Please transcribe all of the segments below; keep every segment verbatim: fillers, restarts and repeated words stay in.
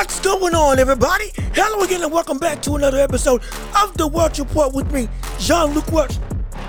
What's going on, everybody? Hello again and welcome back to another episode of The Welch Report with me, Jean-Luc Welch.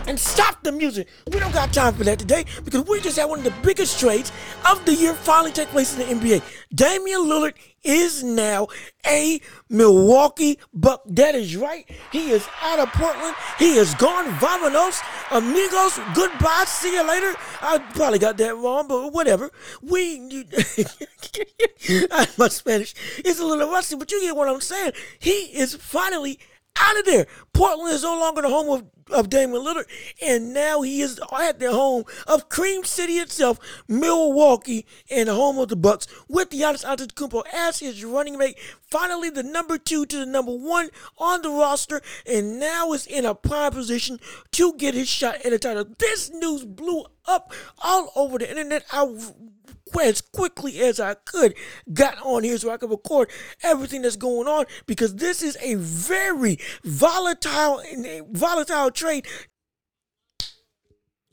And stop the music. We don't got time for that today because we just had one of the biggest trades of the year finally take place in the N B A. Damian Lillard is now a Milwaukee Buck. That is right. He is out of Portland. He is gone. Vámonos, amigos. Goodbye. See you later. I probably got that wrong, but whatever. We, you, my Spanish is a little rusty, but you get what I'm saying. He is finally out of there. Portland is no longer the home of, of Damian Lillard, and now he is at the home of Cream City itself, Milwaukee, and the home of the Bucks, with Giannis Antetokounmpo as his running mate. Finally, the number two to the number one on the roster, and now is in a prime position to get his shot at a title. This news blew up all over the internet. I as quickly as I could got on here so I could record everything that's going on, because this is a very volatile volatile trade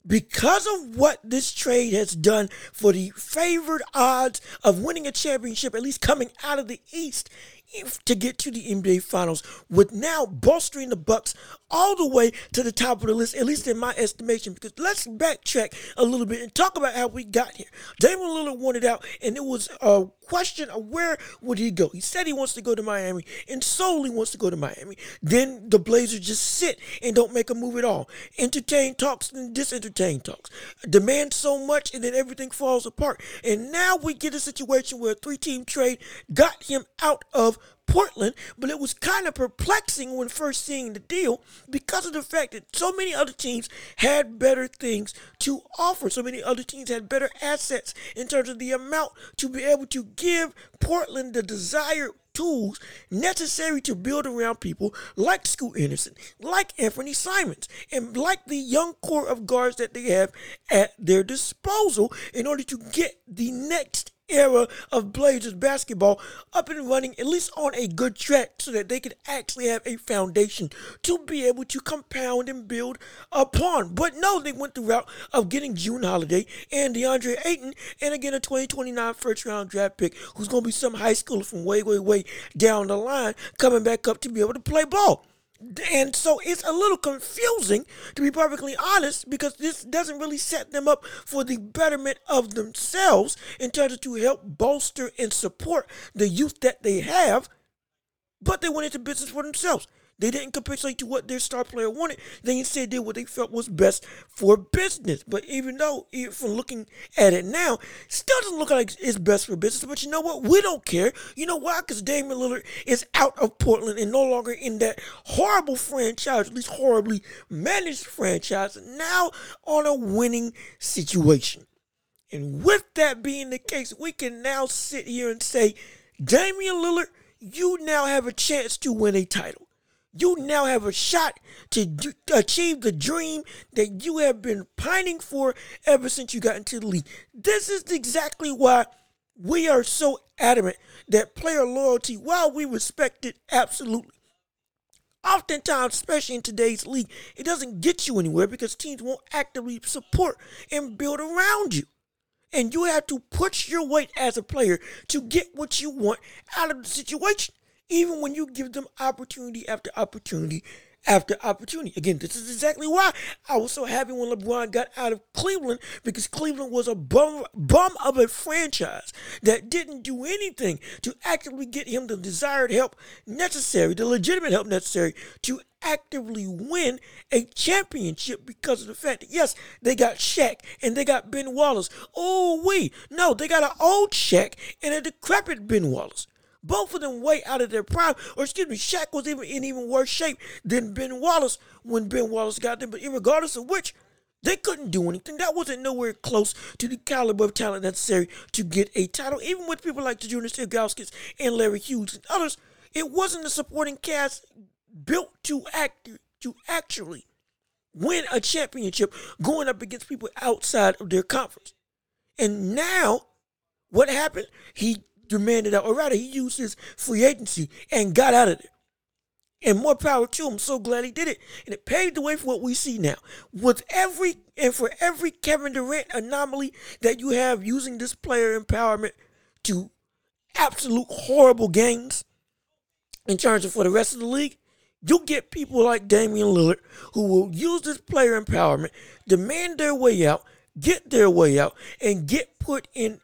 because of what this trade has done for the favored odds of winning a championship, at least coming out of the East, if to get to the N B A Finals, with now bolstering the Bucks all the way to the top of the list, at least in my estimation. Because let's backtrack a little bit and talk about how we got here. Damian Lillard wanted out, and it was a question of where would he go. He said he wants to go to Miami, and solely wants to go to Miami. Then the Blazers just sit and don't make a move at all. Entertain talks and disentertain talks. Demand so much, and then everything falls apart. And now we get a situation where a three-team trade got him out of Portland, but it was kind of perplexing when first seeing the deal because of the fact that so many other teams had better things to offer. So many other teams had better assets in terms of the amount to be able to give Portland the desired tools necessary to build around people like Scoot Henderson, like Anthony Simons, and like the young core of guards that they have at their disposal in order to get the next era of Blazers basketball up and running, at least on a good track, so that they could actually have a foundation to be able to compound and build upon. But no, they went the route of getting Jrue Holiday and DeAndre Ayton, and again a twenty twenty-nine first round draft pick who's going to be some high schooler from way, way, way down the line coming back up to be able to play ball. And so it's a little confusing, to be perfectly honest, because this doesn't really set them up for the betterment of themselves in terms of to help bolster and support the youth that they have, but they went into business for themselves. They didn't capitulate to what their star player wanted. They instead did what they felt was best for business. But even though, even from looking at it now, still doesn't look like it's best for business. But you know what? We don't care. You know why? Because Damian Lillard is out of Portland and no longer in that horrible franchise, at least horribly managed franchise, now on a winning situation. And with that being the case, we can now sit here and say, Damian Lillard, you now have a chance to win a title. You now have a shot to do, achieve the dream that you have been pining for ever since you got into the league. This is exactly why we are so adamant that player loyalty, while we respect it absolutely, oftentimes, especially in today's league, it doesn't get you anywhere because teams won't actively support and build around you. And you have to push your weight as a player to get what you want out of the situation, even when you give them opportunity after opportunity after opportunity. Again, this is exactly why I was so happy when LeBron got out of Cleveland, because Cleveland was a bum, bum of a franchise that didn't do anything to actively get him the desired help necessary, the legitimate help necessary to actively win a championship, because of the fact that, yes, they got Shaq and they got Ben Wallace. Oh, we. No, they got an old Shaq and a decrepit Ben Wallace. Both of them way out of their prime, or excuse me, Shaq was even in even worse shape than Ben Wallace when Ben Wallace got them. But regardless of which, they couldn't do anything. That wasn't nowhere close to the caliber of talent necessary to get a title. Even with people like the Junior Staugauskis and Larry Hughes and others, it wasn't a supporting cast built to act to actually win a championship going up against people outside of their conference. And now, what happened? He demanded out, or rather he used his free agency and got out of there. And more power to him. I'm so glad he did it. And it paved the way for what we see now. With every, and for every Kevin Durant anomaly that you have using this player empowerment to absolute horrible games in terms of for the rest of the league, you get people like Damian Lillard who will use this player empowerment, demand their way out, get their way out, and get put in,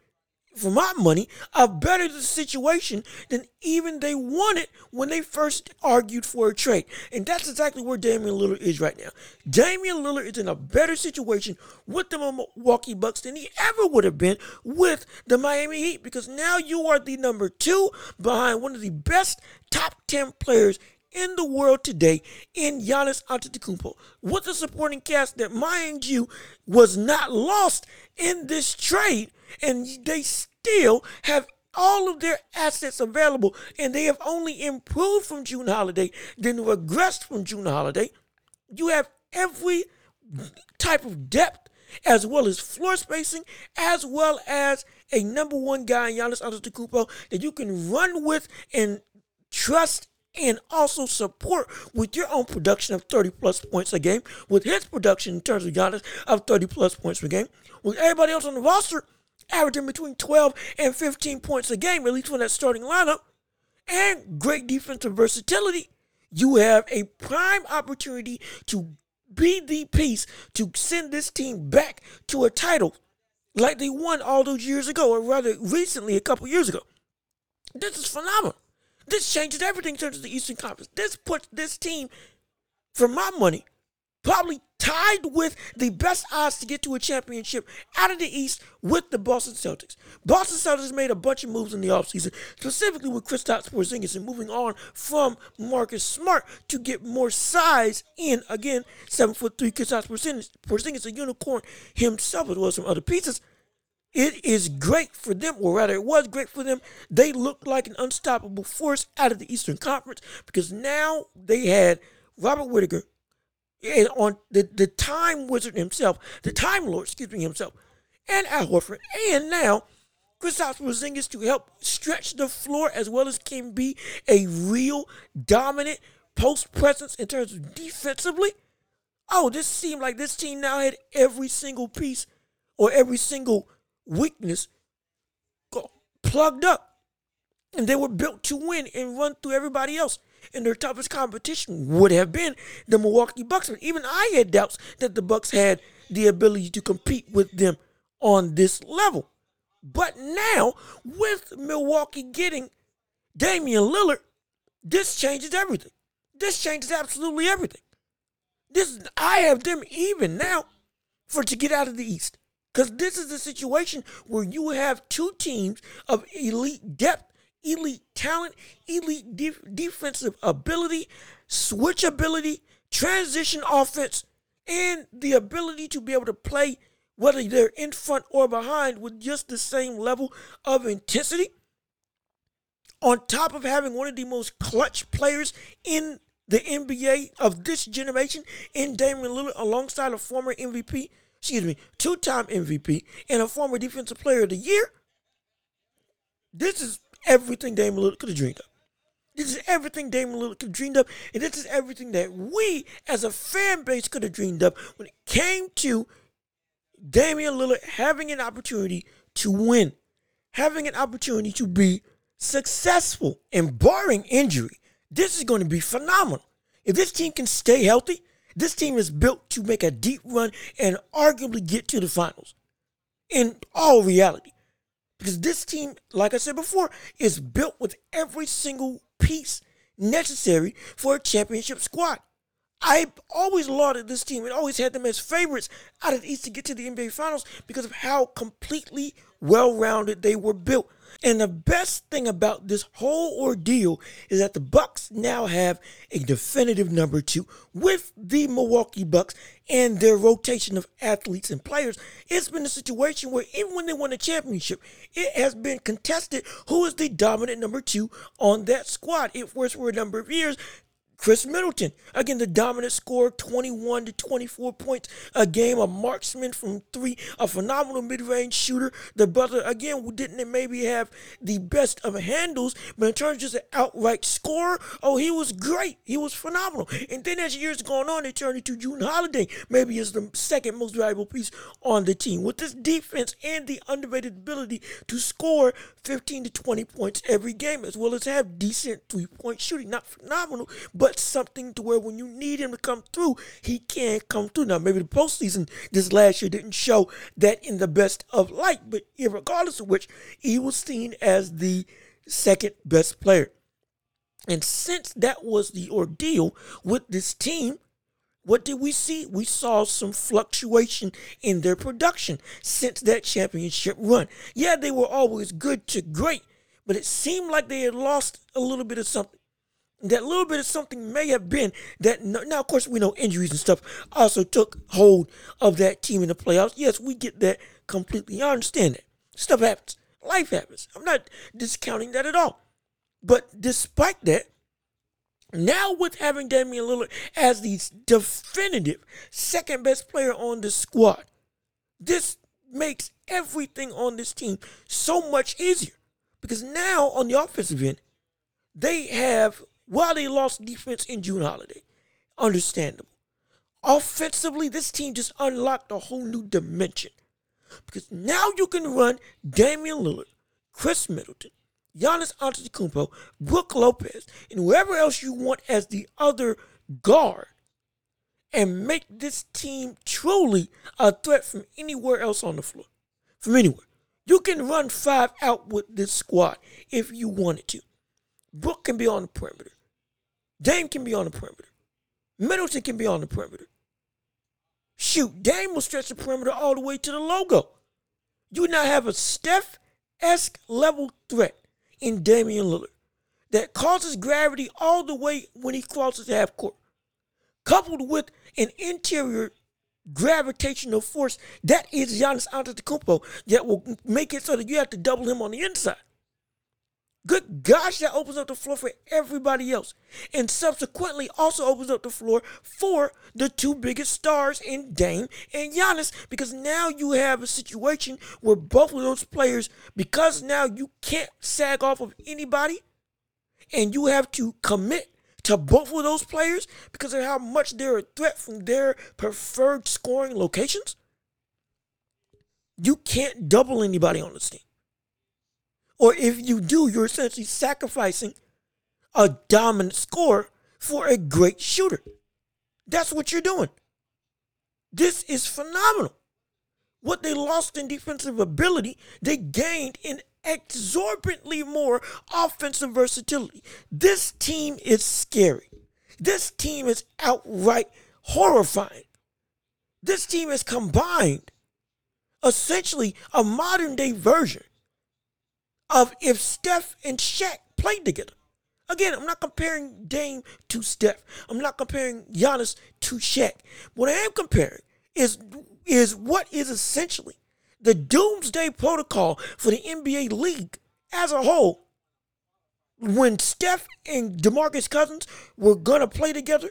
for my money, a better situation than even they wanted when they first argued for a trade. And that's exactly where Damian Lillard is right now. Damian Lillard is in a better situation with the Milwaukee Bucks than he ever would have been with the Miami Heat, because now you are the number two behind one of the best top ten players in the world today in Giannis Antetokounmpo, with a supporting cast that, mind you, was not lost in this trade, and they still have all of their assets available, and they have only improved from Jrue Holiday, then regressed from Jrue Holiday. You have every type of depth, as well as floor spacing, as well as a number one guy in Giannis Antetokounmpo that you can run with and trust and also support with your own production of thirty-plus points a game, with his production in terms of Giannis of thirty-plus points per game, with everybody else on the roster averaging between twelve and fifteen points a game, at least from that starting lineup, and great defensive versatility. You have a prime opportunity to be the piece to send this team back to a title like they won all those years ago, or rather recently, a couple years ago. This is phenomenal. This changes everything in terms of the Eastern Conference. This puts this team, for my money, probably tied with the best odds to get to a championship out of the East with the Boston Celtics. Boston Celtics made a bunch of moves in the offseason, specifically with Kristaps Porzingis and moving on from Marcus Smart to get more size in, again, seven foot three Kristaps Porzingis. Porzingis, a unicorn himself, as well as some other pieces. It is great for them, or rather it was great for them. They looked like an unstoppable force out of the Eastern Conference, because now they had Robert Whittaker, and on the, the Time Wizard himself, the Time Lord, excuse me, himself, and Al Horford, and now Kristaps Porzingis to help stretch the floor, as well as can be a real dominant post presence in terms of defensively. Oh, this seemed like this team now had every single piece or every single weakness plugged up, and they were built to win and run through everybody else. And their toughest competition would have been the Milwaukee Bucks. And even I had doubts that the Bucks had the ability to compete with them on this level. But now, with Milwaukee getting Damian Lillard, this changes everything. This changes absolutely everything. This I have them even now for to get out of the East. Because this is a situation where you have two teams of elite depth, elite talent, elite def- defensive ability, switchability, transition offense, and the ability to be able to play whether they're in front or behind with just the same level of intensity. On top of having one of the most clutch players in the N B A of this generation in Damian Lillard, alongside a former M V P, excuse me, two-time M V P, and a former Defensive Player of the Year, this is everything Damian Lillard could have dreamed of. This is everything Damian Lillard could have dreamed of, and this is everything that we, as a fan base, could have dreamed of when it came to Damian Lillard having an opportunity to win, having an opportunity to be successful, and barring injury, this is going to be phenomenal. If this team can stay healthy, this team is built to make a deep run and arguably get to the finals in all reality. Because this team, like I said before, is built with every single piece necessary for a championship squad. I always lauded this team and always had them as favorites out of the East to get to the N B A Finals because of how completely well-rounded they were built. And the best thing about this whole ordeal is that the Bucks now have a definitive number two with the Milwaukee Bucks and their rotation of athletes and players. It's been a situation where even when they won a championship, it has been contested who is the dominant number two on that squad. It was for a number of years. Chris Middleton, again, the dominant scorer, twenty-one to twenty-four points a game, a marksman from three, a phenomenal mid-range shooter. The brother, again, didn't maybe have the best of handles, but in terms of just an outright scorer, oh, he was great. He was phenomenal. And then as years gone on, they turned into Jrue Holiday, maybe is the second most valuable piece on the team. With this defense and the underrated ability to score fifteen to twenty points every game, as well as have decent three-point shooting. Not phenomenal, but something to where when you need him to come through, he can't come through. Now, maybe the postseason this last year didn't show that in the best of light, but regardless of which, he was seen as the second best player. And since that was the ordeal with this team, what did we see? We saw some fluctuation in their production since that championship run. Yeah, they were always good to great, but it seemed like they had lost a little bit of something. That little bit of something may have been that, no, now, of course, we know injuries and stuff also took hold of that team in the playoffs. Yes, we get that completely. I understand that. Stuff happens. Life happens. I'm not discounting that at all. But despite that, now with having Damian Lillard as the definitive second-best player on the squad, this makes everything on this team so much easier. Because now, on the offensive end, they have... While they lost defense in Jrue Holiday, understandable. Offensively, this team just unlocked a whole new dimension. Because now you can run Damian Lillard, Chris Middleton, Giannis Antetokounmpo, Brooke Lopez, and whoever else you want as the other guard and make this team truly a threat from anywhere else on the floor. From anywhere. You can run five out with this squad if you wanted to. Brooke can be on the perimeter. Dame can be on the perimeter. Middleton can be on the perimeter. Shoot, Dame will stretch the perimeter all the way to the logo. You now have a Steph-esque level threat in Damian Lillard that causes gravity all the way when he crosses half court, coupled with an interior gravitational force that is Giannis Antetokounmpo that will make it so that you have to double him on the inside. Good gosh, that opens up the floor for everybody else. And subsequently also opens up the floor for the two biggest stars in Dame and Giannis, because now you have a situation where both of those players, because now you can't sag off of anybody, and you have to commit to both of those players because of how much they're a threat from their preferred scoring locations. You can't double anybody on this team. Or if you do, you're essentially sacrificing a dominant scorer for a great shooter. That's what you're doing. This is phenomenal. What they lost in defensive ability, they gained in exorbitantly more offensive versatility. This team is scary. This team is outright horrifying. This team is combined, essentially a modern-day version of if Steph and Shaq played together. Again, I'm not comparing Dame to Steph. I'm not comparing Giannis to Shaq. What I am comparing is, is what is essentially the doomsday protocol for the N B A league as a whole. When Steph and DeMarcus Cousins were going to play together,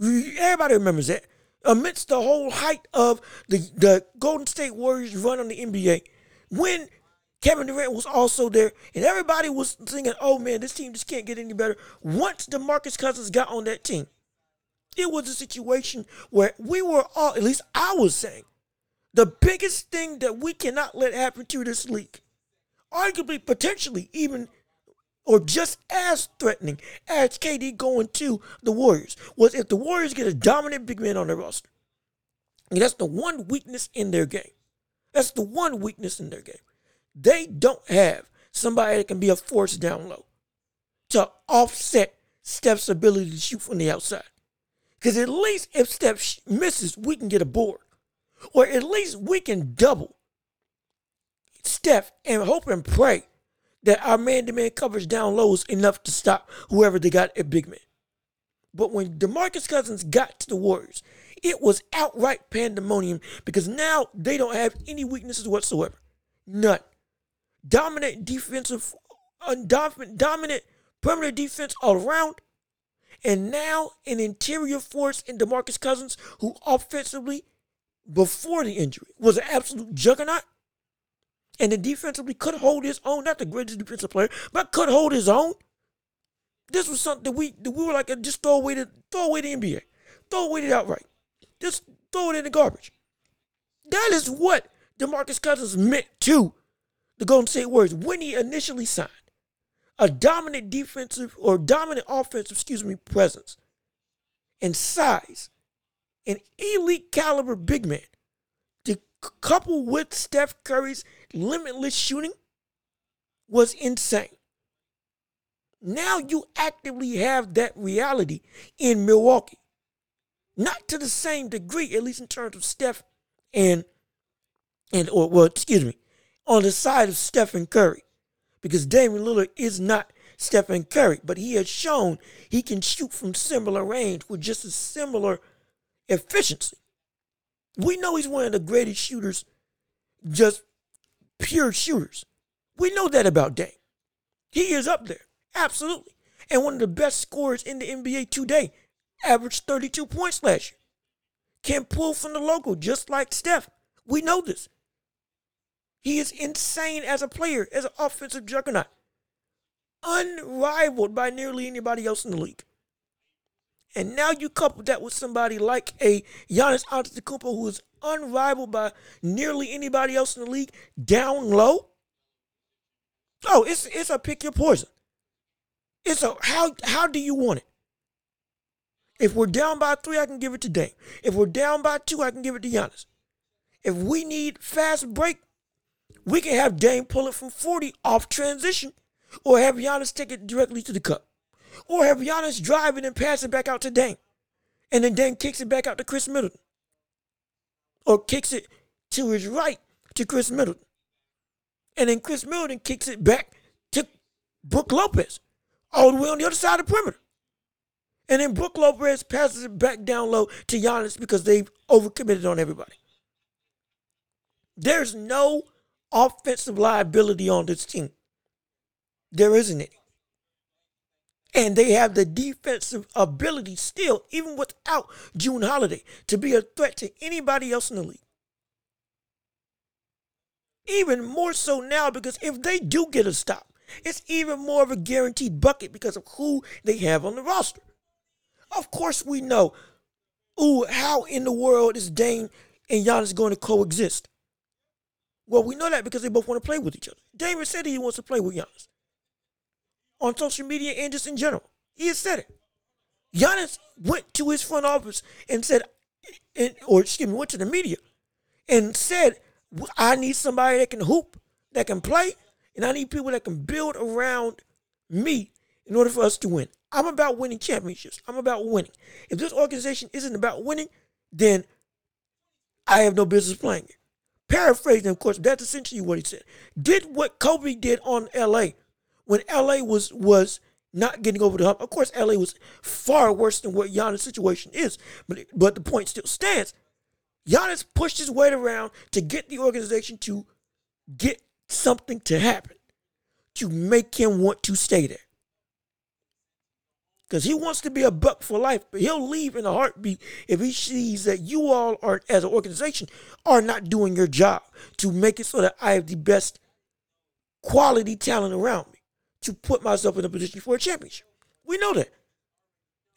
everybody remembers that. Amidst the whole height of the, the Golden State Warriors run on the N B A, when Kevin Durant was also there, and everybody was thinking, oh man, this team just can't get any better. Once DeMarcus Cousins got on that team, it was a situation where we were all, at least I was saying, the biggest thing that we cannot let happen to this league, arguably, potentially, even, or just as threatening as K D going to the Warriors, was if the Warriors get a dominant big man on their roster. And that's the one weakness in their game. That's the one weakness in their game. They don't have somebody that can be a force down low to offset Steph's ability to shoot from the outside. Because at least if Steph misses, we can get a board. Or at least we can double Steph and hope and pray that our man-to-man coverage down low is enough to stop whoever they got at big man. But when DeMarcus Cousins got to the Warriors, it was outright pandemonium because now they don't have any weaknesses whatsoever. None. Dominant defensive, dominant perimeter defense all around, and now an interior force in DeMarcus Cousins, who offensively, before the injury, was an absolute juggernaut, and then defensively could hold his own, not the greatest defensive player, but could hold his own. This was something that we that we were like, just throw away the, throw away the N B A. Throw away it outright. Just throw it in the garbage. That is what DeMarcus Cousins meant to the Golden State Warriors when he initially signed. A dominant defensive, or dominant offensive, excuse me, presence and size, an elite caliber big man, to couple with Steph Curry's limitless shooting, was insane. Now you actively have that reality in Milwaukee. Not to the same degree, at least in terms of Steph and, and or well, excuse me, on the side of Stephen Curry. Because Damian Lillard is not Stephen Curry, but he has shown he can shoot from similar range with just a similar efficiency. We know he's one of the greatest shooters, just pure shooters. We know that about Dame. He is up there, absolutely. And one of the best scorers in the N B A today. Averaged thirty-two points last year. Can pull from the logo just like Steph. We know this. He is insane as a player, as an offensive juggernaut. Unrivaled by nearly anybody else in the league. And now you couple that with somebody like a Giannis Antetokounmpo, who is unrivaled by nearly anybody else in the league, down low. Oh, it's it's a pick your poison. It's a how how do you want it? If we're down by three, I can give it to Dame. If we're down by two, I can give it to Giannis. If we need fast break, we can have Dame pull it from forty off transition, or have Giannis take it directly to the cup, or have Giannis drive it and pass it back out to Dame, and then Dame kicks it back out to Chris Middleton, or kicks it to his right to Chris Middleton, and then Chris Middleton kicks it back to Brooke Lopez, all the way on the other side of the perimeter. And then Brooke Lopez passes it back down low to Giannis because they've overcommitted on everybody. There's no offensive liability on this team. There isn't any. And they have the defensive ability still, even without Jrue Holiday, to be a threat to anybody else in the league. Even more so now, because if they do get a stop, it's even more of a guaranteed bucket because of who they have on the roster. Of course we know, ooh, how in the world is Dame and Giannis going to coexist? Well, we know that because they both want to play with each other. Dame has said he wants to play with Giannis. On social media and just in general. He has said it. Giannis went to his front office and said, and, or excuse me, went to the media and said, I need somebody that can hoop, that can play, and I need people that can build around me in order for us to win. I'm about winning championships. I'm about winning. If this organization isn't about winning, then I have no business playing it. Paraphrasing, of course, that's essentially what he said. Did what Kobe did on L A when L A was was not getting over the hump. Of course, L A was far worse than what Giannis' situation is, but, but the point still stands. Giannis pushed his weight around to get the organization to get something to happen, to make him want to stay there. Because he wants to be a Buck for life, but he'll leave in a heartbeat if he sees that you all are, as an organization, are not doing your job to make it so that I have the best quality talent around me to put myself in a position for a championship. We know that.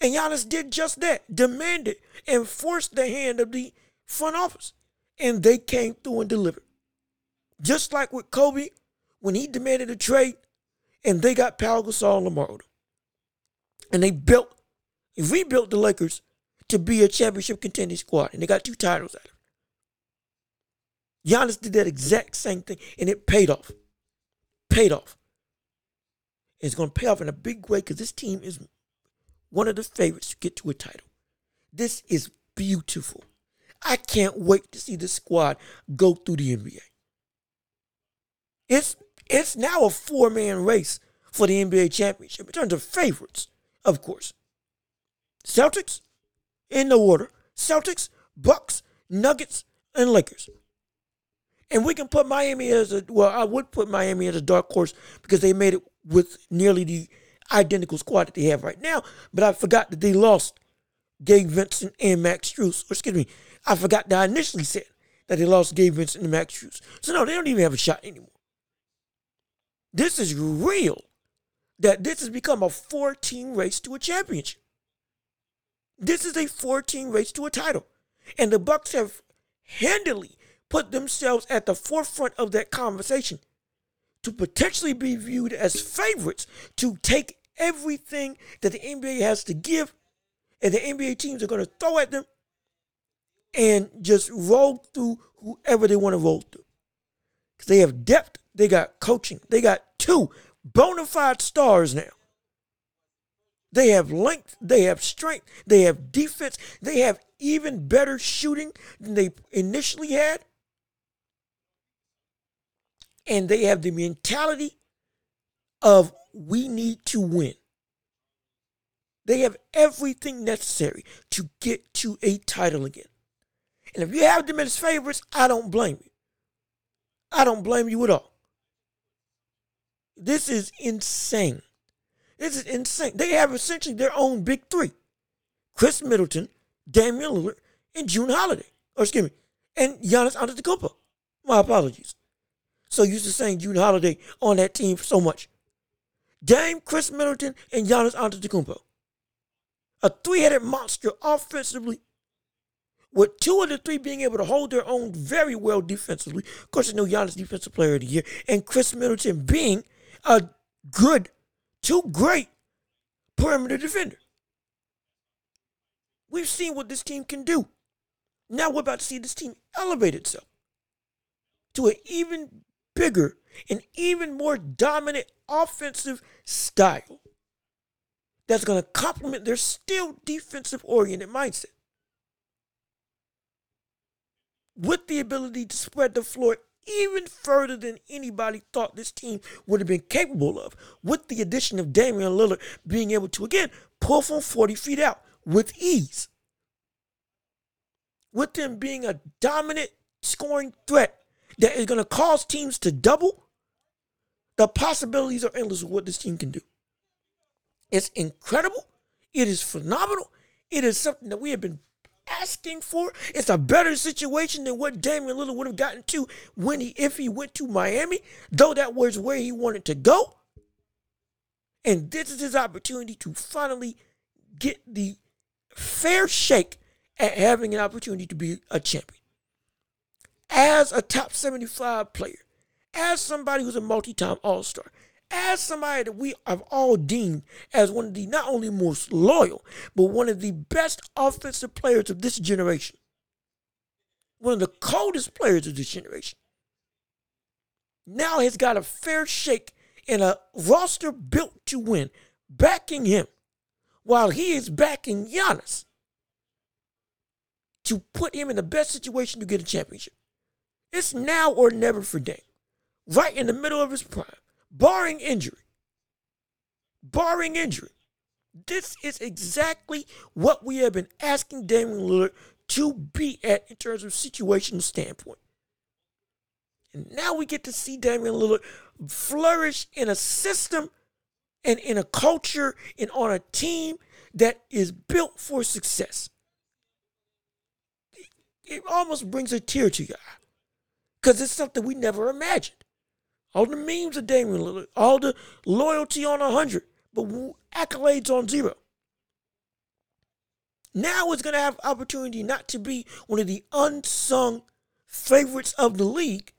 And Giannis did just that, demanded and forced the hand of the front office. And they came through and delivered. Just like with Kobe, when he demanded a trade, and they got Pau Gasol and Lamar Odom. And they built, rebuilt the Lakers to be a championship contending squad. And they got two titles out of it. Giannis did that exact same thing. And it paid off. Paid off. It's going to pay off in a big way because this team is one of the favorites to get to a title. This is beautiful. I can't wait to see this squad go through the N B A. It's, it's now a four-man race for the N B A championship in terms of favorites. Of course. Celtics, in the order. Celtics, Bucks, Nuggets, and Lakers. And we can put Miami as a, well, I would put Miami as a dark horse because they made it with nearly the identical squad that they have right now. But I forgot that they lost Gabe Vincent and Max Strus. Or excuse me, I forgot that I initially said that they lost Gabe Vincent and Max Strus. So no, they don't even have a shot anymore. This is real. That this has become a four-team race to a championship. This is a four-team race to a title. And the Bucks have handily put themselves at the forefront of that conversation to potentially be viewed as favorites to take everything that the N B A has to give and the N B A teams are going to throw at them and just roll through whoever they want to roll through. Because they have depth, they got coaching, they got two bona fide stars now. They have length, they have strength, they have defense, they have even better shooting than they initially had. And they have the mentality of we need to win. They have everything necessary to get to a title again. And if you have them as favorites, I don't blame you. I don't blame you at all. This is insane. This is insane. They have essentially their own big three. Chris Middleton, Damian Lillard, and Jrue Holiday. Or excuse me, and Giannis Antetokounmpo. My apologies. So used to saying Jrue Holiday on that team for so much. Dame, Chris Middleton, and Giannis Antetokounmpo. A three-headed monster offensively, with two of the three being able to hold their own very well defensively. Of course, you know Giannis Defensive Player of the Year. And Chris Middleton being a good, too great perimeter defender. We've seen what this team can do. Now we're about to see this team elevate itself to an even bigger and even more dominant offensive style that's going to complement their still defensive-oriented mindset, with the ability to spread the floor even further than anybody thought this team would have been capable of, with the addition of Damian Lillard being able to, again, pull from forty feet out with ease, with them being a dominant scoring threat that is going to cause teams to double. The possibilities are endless of what this team can do. It's incredible. It is phenomenal. It is something that we have been asking for. It's a better situation than what Damian Lillard would have gotten to when he, if he went to Miami, though that was where he wanted to go. And this is his opportunity to finally get the fair shake at having an opportunity to be a champion. As a top seventy-five player, as somebody who's a multi-time all-star, as somebody that we have all deemed as one of the not only most loyal, but one of the best offensive players of this generation, one of the coldest players of this generation, now has got a fair shake and a roster built to win, backing him, while he is backing Giannis, to put him in the best situation to get a championship. It's now or never for Dame. Right in the middle of his prime. Barring injury. Barring injury. This is exactly what we have been asking Damian Lillard to be at in terms of situational standpoint. And now we get to see Damian Lillard flourish in a system and in a culture and on a team that is built for success. It, it almost brings a tear to your eye. Because it's something we never imagined. All the memes of Damian Lillard, all the loyalty on one hundred, but accolades on zero. Now it's going to have opportunity not to be one of the unsung favorites of the league,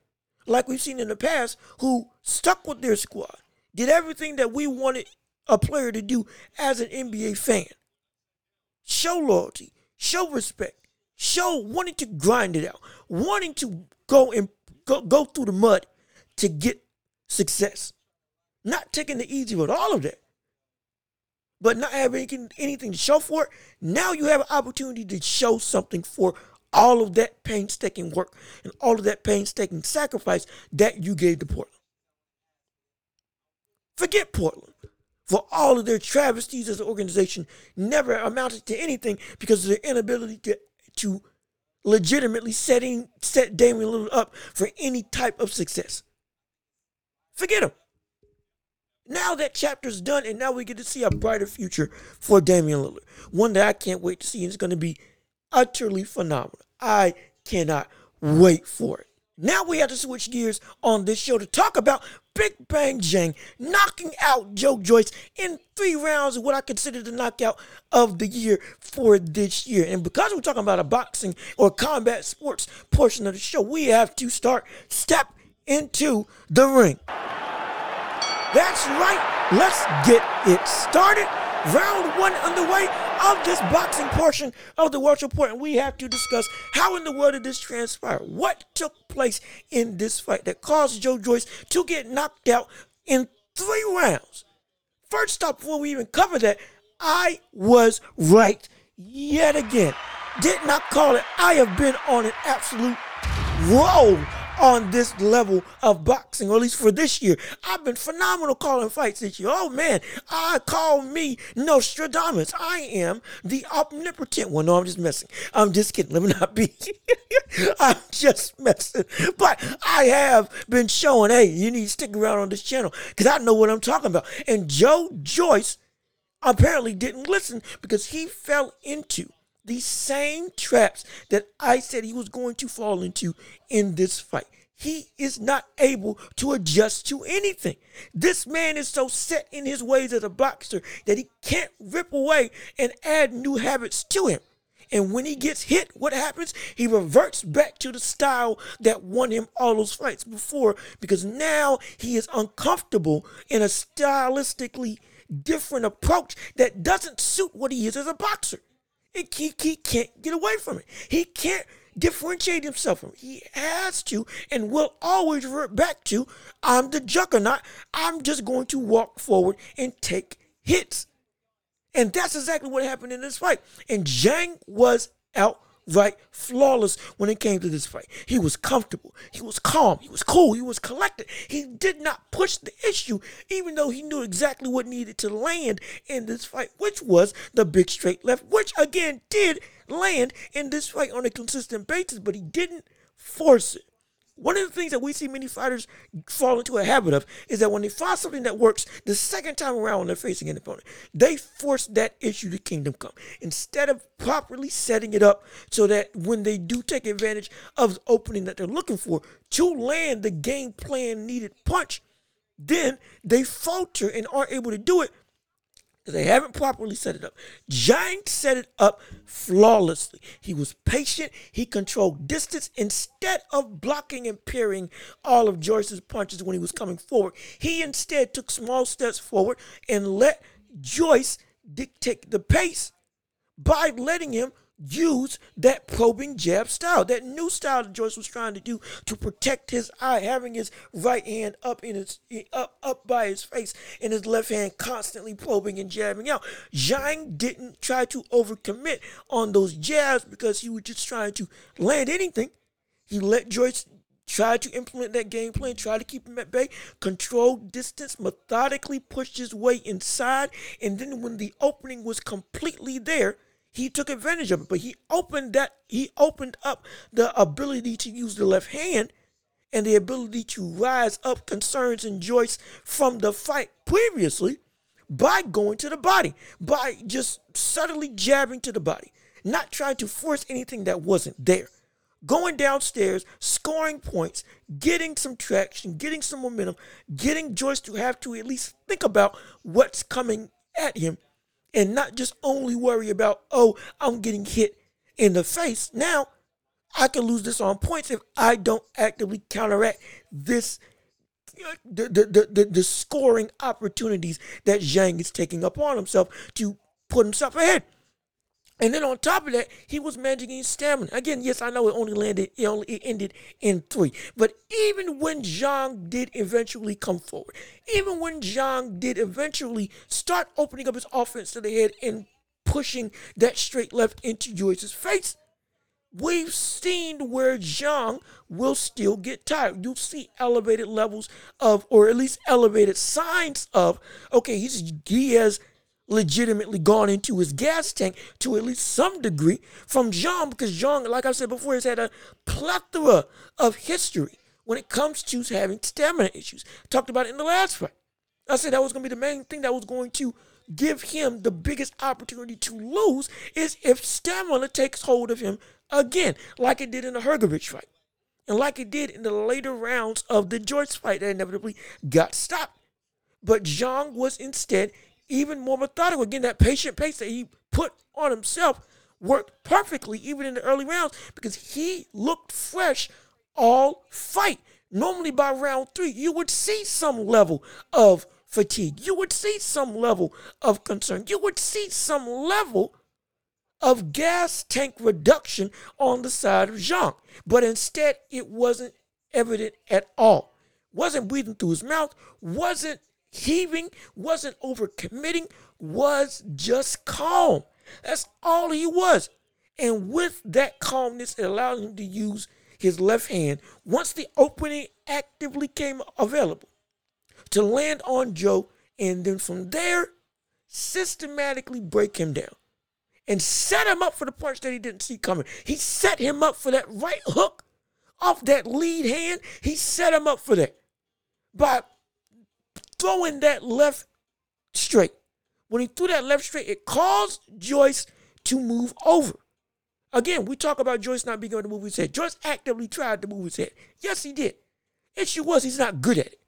like we've seen in the past, who stuck with their squad, did everything that we wanted a player to do as an N B A fan. Show loyalty, show respect. Show wanting to grind it out, wanting to go and go, go through the mud to get success. Not taking the easy road, all of that, but not having anything, anything to show for it. Now you have an opportunity to show something for all of that painstaking work and all of that painstaking sacrifice that you gave to Portland. Forget Portland. For all of their travesties as an organization never amounted to anything because of their inability to to legitimately setting, set Damian Lillard up for any type of success. Forget him. Now that chapter's done, and now we get to see a brighter future for Damian Lillard. One that I can't wait to see, and it's going to be utterly phenomenal. I cannot wait for it. Now we have to switch gears on this show to talk about Big Bang Jang knocking out Joe Joyce in three rounds of what I consider the knockout of the year for this year. And because we're talking about a boxing or combat sports portion of the show, we have to start step into the ring. That's right. Let's get it started. Round one underway of this boxing portion of the World Report, and we have to discuss how in the world did this transpire? What took place in this fight that caused Joe Joyce to get knocked out in three rounds? First off, before we even cover that, I was right yet again. Did not call it. I have been on an absolute roll on this level of boxing, or at least for this year. I've been phenomenal calling fights this year. Oh, man, I call me Nostradamus. I am the omnipotent one. No, I'm just messing. I'm just kidding. Let me not be. I'm just messing. But I have been showing, hey, you need to stick around on this channel because I know what I'm talking about. And Joe Joyce apparently didn't listen because he fell into the same traps that I said he was going to fall into in this fight. He is not able to adjust to anything. This man is so set in his ways as a boxer that he can't rip away and add new habits to him. And when he gets hit, what happens? He reverts back to the style that won him all those fights before, because now he is uncomfortable in a stylistically different approach that doesn't suit what he is as a boxer. It, he, he can't get away from it. He can't differentiate himself from it. He has to and will always revert back to, I'm the juggernaut. I'm just going to walk forward and take hits. And that's exactly what happened in this fight. And Zhang was outright flawless when it came to this fight. He was comfortable. He was calm. He was cool. He was collected. He did not push the issue, even though he knew exactly what needed to land in this fight, which was the big straight left, which again did land in this fight on a consistent basis, but he didn't force it. One of the things that we see many fighters fall into a habit of is that when they find something that works the second time around when they're facing an opponent, they force that issue to kingdom come instead of properly setting it up so that when they do take advantage of the opening that they're looking for to land the game plan needed punch, then they falter and aren't able to do it because they haven't properly set it up. Zhang set it up flawlessly. He was patient. He controlled distance instead of blocking and parrying all of Joyce's punches when he was coming forward. He instead took small steps forward and let Joyce dictate the pace by letting him use that probing jab style, that new style that Joyce was trying to do to protect his eye, having his right hand up in his up up by his face and his left hand constantly probing and jabbing out. Zhang didn't try to overcommit on those jabs because he was just trying to land anything. He let Joyce try to implement that game plan, try to keep him at bay, control distance, methodically push his way inside, and then when the opening was completely there, he took advantage of it, but he opened that he opened up the ability to use the left hand and the ability to rise up concerns in Joyce from the fight previously by going to the body, by just subtly jabbing to the body, not trying to force anything that wasn't there. Going downstairs, scoring points, getting some traction, getting some momentum, getting Joyce to have to at least think about what's coming at him, and not just only worry about, oh, I'm getting hit in the face. Now, I can lose this on points if I don't actively counteract this, the, the, the, the scoring opportunities that Zhang is taking upon himself to put himself ahead. And then on top of that, he was managing his stamina. Again, yes, I know it only landed, it only it ended in three. But even when Zhang did eventually come forward, even when Zhang did eventually start opening up his offense to the head and pushing that straight left into Joyce's face, we've seen where Zhang will still get tired. You see elevated levels of, or at least elevated signs of, okay, he's, he has legitimately gone into his gas tank to at least some degree from Zhang, because Zhang, like I said before, has had a plethora of history when it comes to having stamina issues. I talked about it in the last fight. I said that was going to be the main thing that was going to give him the biggest opportunity to lose is if stamina takes hold of him again, like it did in the Hergovich fight. And like it did in the later rounds of the Joyce fight that inevitably got stopped. But Zhang was instead even more methodical. Again, that patient pace that he put on himself worked perfectly even in the early rounds because he looked fresh all fight. Normally by round three, you would see some level of fatigue. You would see some level of concern. You would see some level of gas tank reduction on the side of Zhang. But instead, it wasn't evident at all. Wasn't breathing through his mouth. Wasn't heaving. Wasn't overcommitting. Was just calm. That's all he was. And with that calmness, it allowed him to use his left hand once the opening actively came available to land on Joe. And then from there, systematically break him down. And set him up for the punch that he didn't see coming. He set him up for that right hook off that lead hand. He set him up for that by throwing that left straight. When he threw that left straight, it caused Joyce to move over. Again, we talk about Joyce not being able to move his head. Joyce actively tried to move his head. Yes, he did. Issue was he's not good at it.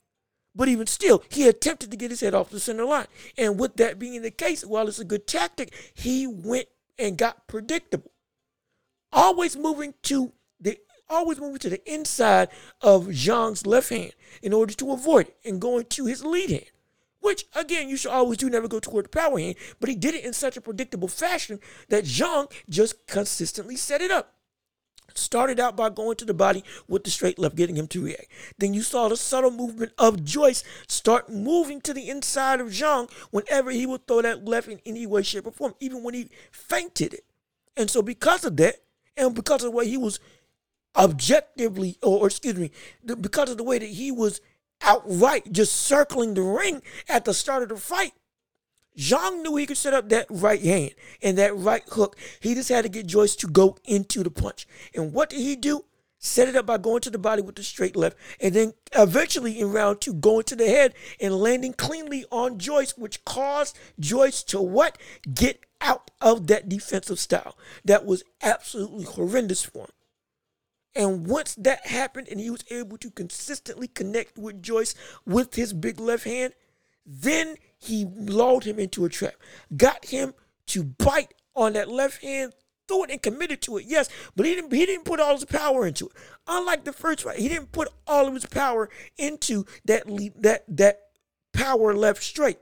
But even still, he attempted to get his head off the center line. And with that being the case, while it's a good tactic, he went and got predictable. Always moving to the always moving to the inside of Zhang's left hand in order to avoid it and going to his lead hand. Which, again, you should always do, never go toward the power hand. But he did it in such a predictable fashion that Zhang just consistently set it up. Started out by going to the body with the straight left, getting him to react. Then you saw the subtle movement of Joyce start moving to the inside of Zhang whenever he would throw that left in any way, shape, or form, even when he feinted it. And so because of that, and because of the way he was objectively, or, or excuse me, the, because of the way that he was outright just circling the ring at the start of the fight, Zhang knew he could set up that right hand and that right hook. He just had to get Joyce to go into the punch. And what did he do? Set it up by going to the body with the straight left. And then eventually in round two, going to the head and landing cleanly on Joyce, which caused Joyce to what? Get out of that defensive style. That was absolutely horrendous for him. And once that happened and he was able to consistently connect with Joyce with his big left hand, then he lulled him into a trap, got him to bite on that left hand, threw it and committed to it, yes, but he didn't, he didn't put all his power into it. Unlike the first fight, he didn't put all of his power into that, leap, that, that power left straight.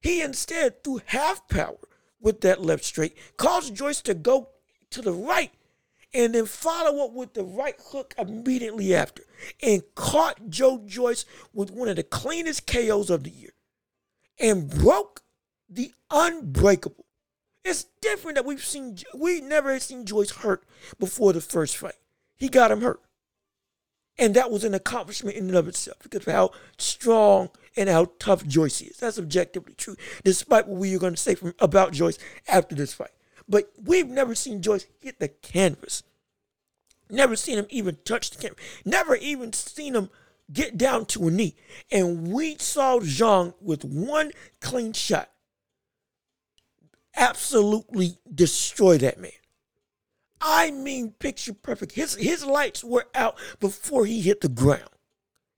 He instead threw half power with that left straight, caused Joyce to go to the right, and then follow up with the right hook immediately after, and caught Joe Joyce with one of the cleanest K Os of the year. And broke the unbreakable. It's different that we've seen, we never seen Joyce hurt before the first fight. He got him hurt. And that was an accomplishment in and of itself because of how strong and how tough Joyce is. That's objectively true, despite what we are going to say from, about Joyce after this fight. But we've never seen Joyce hit the canvas. Never seen him even touch the canvas. Never even seen him get down to a knee. And we saw Zhang with one clean shot absolutely destroy that man. I mean picture perfect. His, his lights were out before he hit the ground.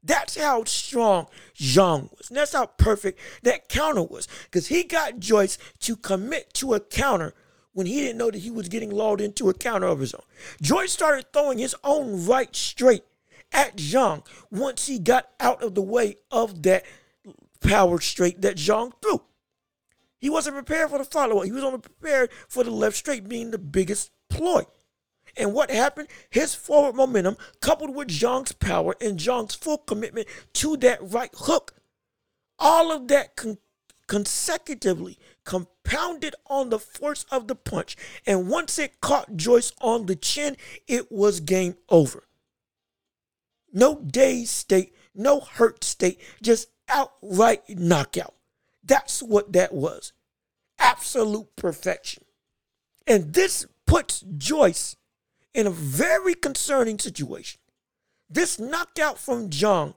That's how strong Zhang was. And that's how perfect that counter was. Because he got Joyce to commit to a counter when he didn't know that he was getting lulled into a counter of his own. Joyce started throwing his own right straight at Zhang once he got out of the way of that power straight that Zhang threw. He wasn't prepared for the follow-up. He was only prepared for the left straight being the biggest ploy. And what happened? His forward momentum coupled with Zhang's power and Zhang's full commitment to that right hook. All of that con- consecutively compounded on the force of the punch. And once it caught Joyce on the chin, it was game over. No dazed state, no hurt state, just outright knockout. That's what that was. Absolute perfection. And this puts Joyce in a very concerning situation. This knockout from Zhang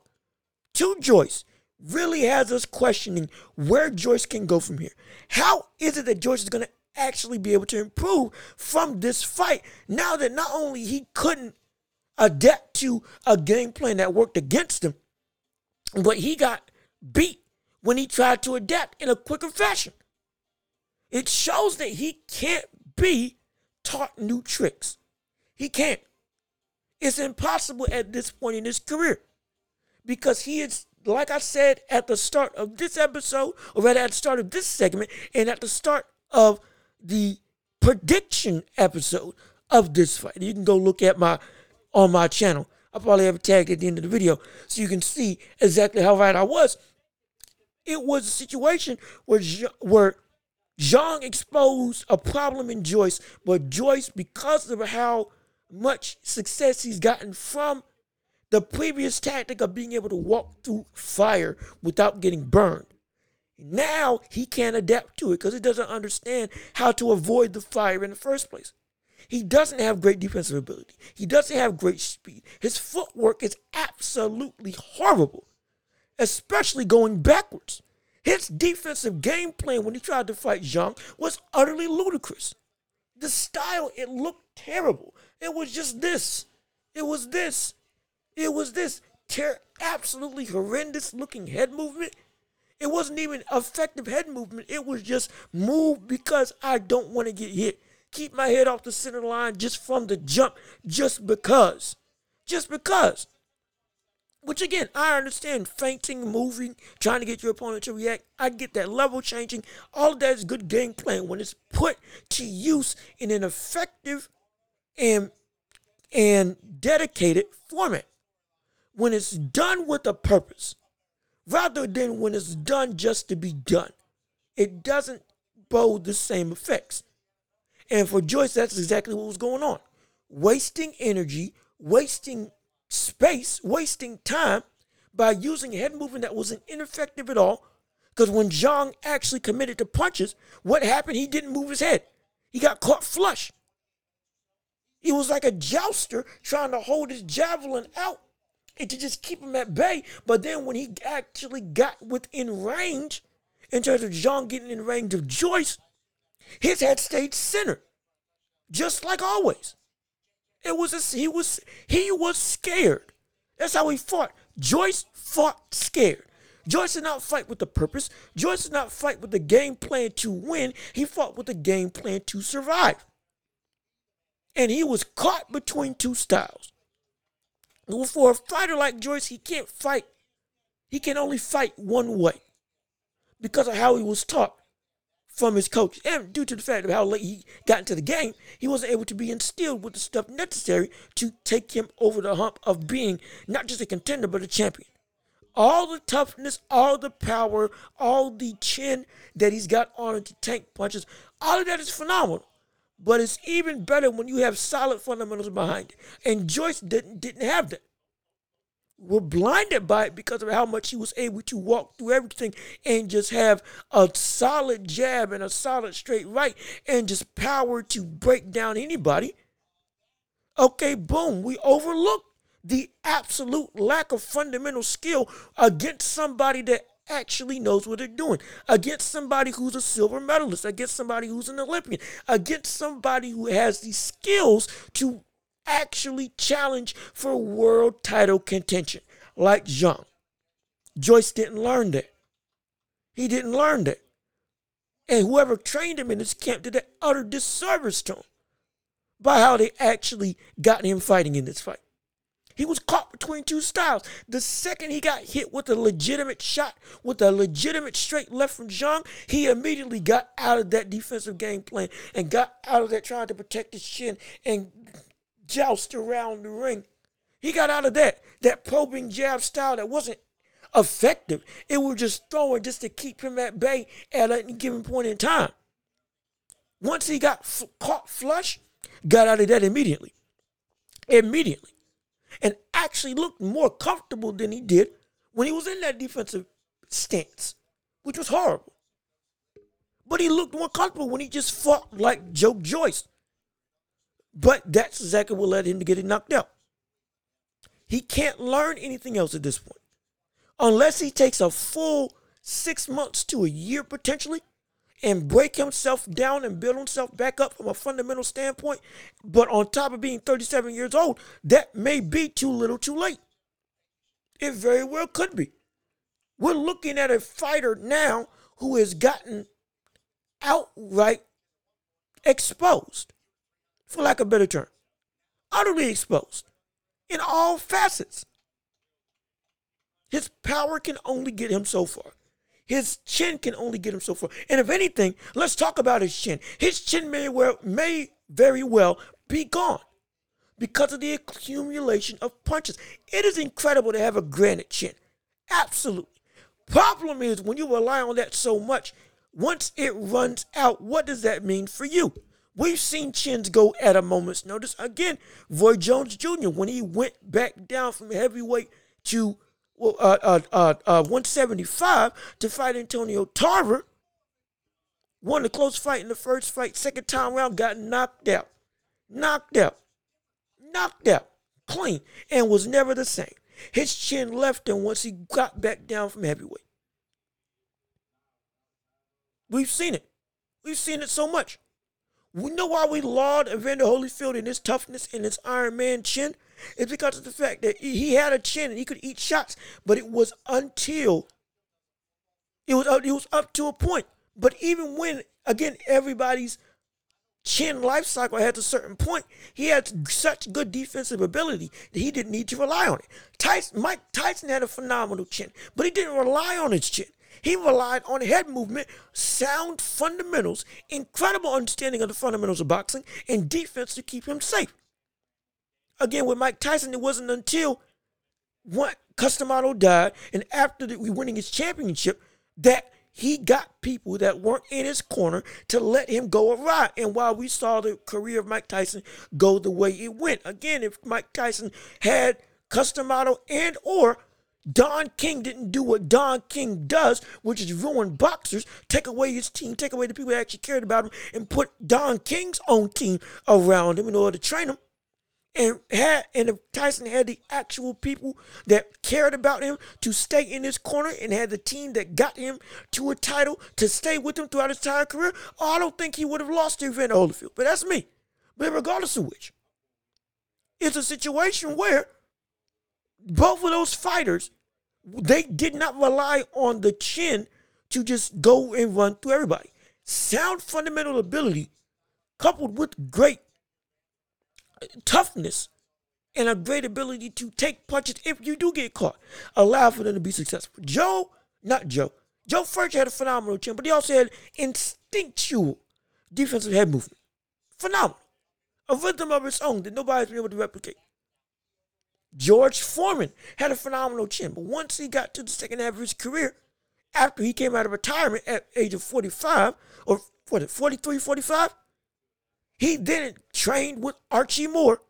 to Joyce really has us questioning where Joyce can go from here. How is it that Joyce is going to actually be able to improve from this fight now that not only he couldn't adapt to a game plan that worked against him, but he got beat when he tried to adapt in a quicker fashion? It shows that he can't be taught new tricks. He can't. It's impossible at this point in his career because he is, like I said at the start of this episode, or rather at the start of this segment, and at the start of the prediction episode of this fight. You can go look at my on my channel. I'll probably have a tag at the end of the video so you can see exactly how right I was. It was a situation where, where Zhang exposed a problem in Joyce, but Joyce, because of how much success he's gotten from the previous tactic of being able to walk through fire without getting burned, now he can't adapt to it because he doesn't understand how to avoid the fire in the first place. He doesn't have great defensive ability. He doesn't have great speed. His footwork is absolutely horrible, especially going backwards. His defensive game plan when he tried to fight Zhang was utterly ludicrous. The style, it looked terrible. It was just this. It was this. It was this ter- absolutely horrendous looking head movement. It wasn't even effective head movement. It was just move because I don't want to get hit. Keep my head off the center line just from the jump, just because. Just because. Which again, I understand feinting, moving, trying to get your opponent to react. I get that, level changing. All of that is good game plan when it's put to use in an effective and, and dedicated format. When it's done with a purpose, rather than when it's done just to be done. It doesn't bode the same effects. And for Joyce, that's exactly what was going on. Wasting energy, wasting space, wasting time by using head movement that wasn't ineffective at all. Because when Zhang actually committed to punches, what happened? He didn't move his head. He got caught flush. He was like a jouster trying to hold his javelin out and to just keep him at bay. But then when he actually got within range, in terms of Zhang getting in range of Joyce, his head stayed centered, just like always. It was a, he was he was scared. That's how he fought. Joyce fought scared. Joyce did not fight with a purpose. Joyce did not fight with a game plan to win. He fought with a game plan to survive. And he was caught between two styles. For a fighter like Joyce, he can't fight. He can only fight one way because of how he was taught from his coach. And due to the fact of how late he got into the game, he wasn't able to be instilled with the stuff necessary to take him over the hump of being not just a contender, but a champion. All the toughness, all the power, all the chin that he's got on him to tank punches, all of that is phenomenal. But it's even better when you have solid fundamentals behind it. And Joyce didn't, didn't have that. We're blinded by it because of how much he was able to walk through everything and just have a solid jab and a solid straight right and just power to break down anybody. Okay, boom. We overlooked the absolute lack of fundamental skill against somebody that actually knows what they're doing, against somebody who's a silver medalist, against somebody who's an Olympian, against somebody who has the skills to actually challenge for world title contention, like Zhang. Joyce didn't learn that. He didn't learn that. And whoever trained him in his camp did an utter disservice to him by how they actually got him fighting in this fight. He was caught between two styles. The second he got hit with a legitimate shot, with a legitimate straight left from Zhang, he immediately got out of that defensive game plan and got out of that trying to protect his chin and joust around the ring. He got out of that, that probing jab style that wasn't effective. It was just throwing just to keep him at bay at any given point in time. Once he got f- caught flush, got out of that immediately. Immediately. And actually looked more comfortable than he did when he was in that defensive stance, which was horrible. But he looked more comfortable when he just fought like Joe Joyce. But that's exactly what led him to getting knocked out. He can't learn anything else at this point. unless he takes a full six months to a year potentially and break himself down and build himself back up from a fundamental standpoint. But on top of being thirty-seven years old, that may be too little too late. It very well could be. We're looking at a fighter now who has gotten outright exposed, for lack of a better term. Utterly exposed in all facets. His power can only get him so far. His chin can only get him so far. And if anything, let's talk about his chin. His chin may, well, may very well be gone because of the accumulation of punches. It is incredible to have a granite chin. Absolutely. Problem is when you rely on that so much, once it runs out, what does that mean for you? We've seen chins go at a moment's notice. Again, Roy Jones Junior, when he went back down from heavyweight to well, uh, uh, uh, uh, one seventy-five to fight Antonio Tarver, won the close fight in the first fight, second time round, got knocked out. Knocked out. Knocked out. Clean. And was never the same. His chin left him once he got back down from heavyweight. We've seen it. We've seen it so much. We know why we laud Evander Holyfield in his toughness and his Iron Man chin. It's because of the fact that he had a chin and he could eat shots, but it was until it was up, it was up to a point. But even when, again, everybody's chin life cycle had a certain point, he had such good defensive ability that he didn't need to rely on it. Tyson, Mike Tyson had a phenomenal chin, but he didn't rely on his chin. He relied on head movement, sound fundamentals, incredible understanding of the fundamentals of boxing, and defense to keep him safe. Again, with Mike Tyson, it wasn't until one, Cus D'Amato died, and after the, we winning his championship, that he got people that weren't in his corner to let him go awry. And while we saw the career of Mike Tyson go the way it went, again, if Mike Tyson had Cus D'Amato and or Don King didn't do what Don King does, which is ruin boxers, take away his team, take away the people that actually cared about him, and put Don King's own team around him in order to train him. And had, and if Tyson had the actual people that cared about him to stay in his corner and had the team that got him to a title to stay with him throughout his entire career, oh, I don't think he would have lost to Evander Holyfield. But that's me. But regardless of which, it's a situation where both of those fighters, they did not rely on the chin to just go and run through everybody. Sound fundamental ability coupled with great toughness and a great ability to take punches if you do get caught allow for them to be successful. Joe, not Joe. Joe Frazier had a phenomenal chin, but he also had instinctual defensive head movement. Phenomenal. A rhythm of his own that nobody's been able to replicate. George Foreman had a phenomenal chin, but once he got to the second half of his career, after he came out of retirement at age of forty-five, or what, forty-three, forty-five, he then trained with Archie Moore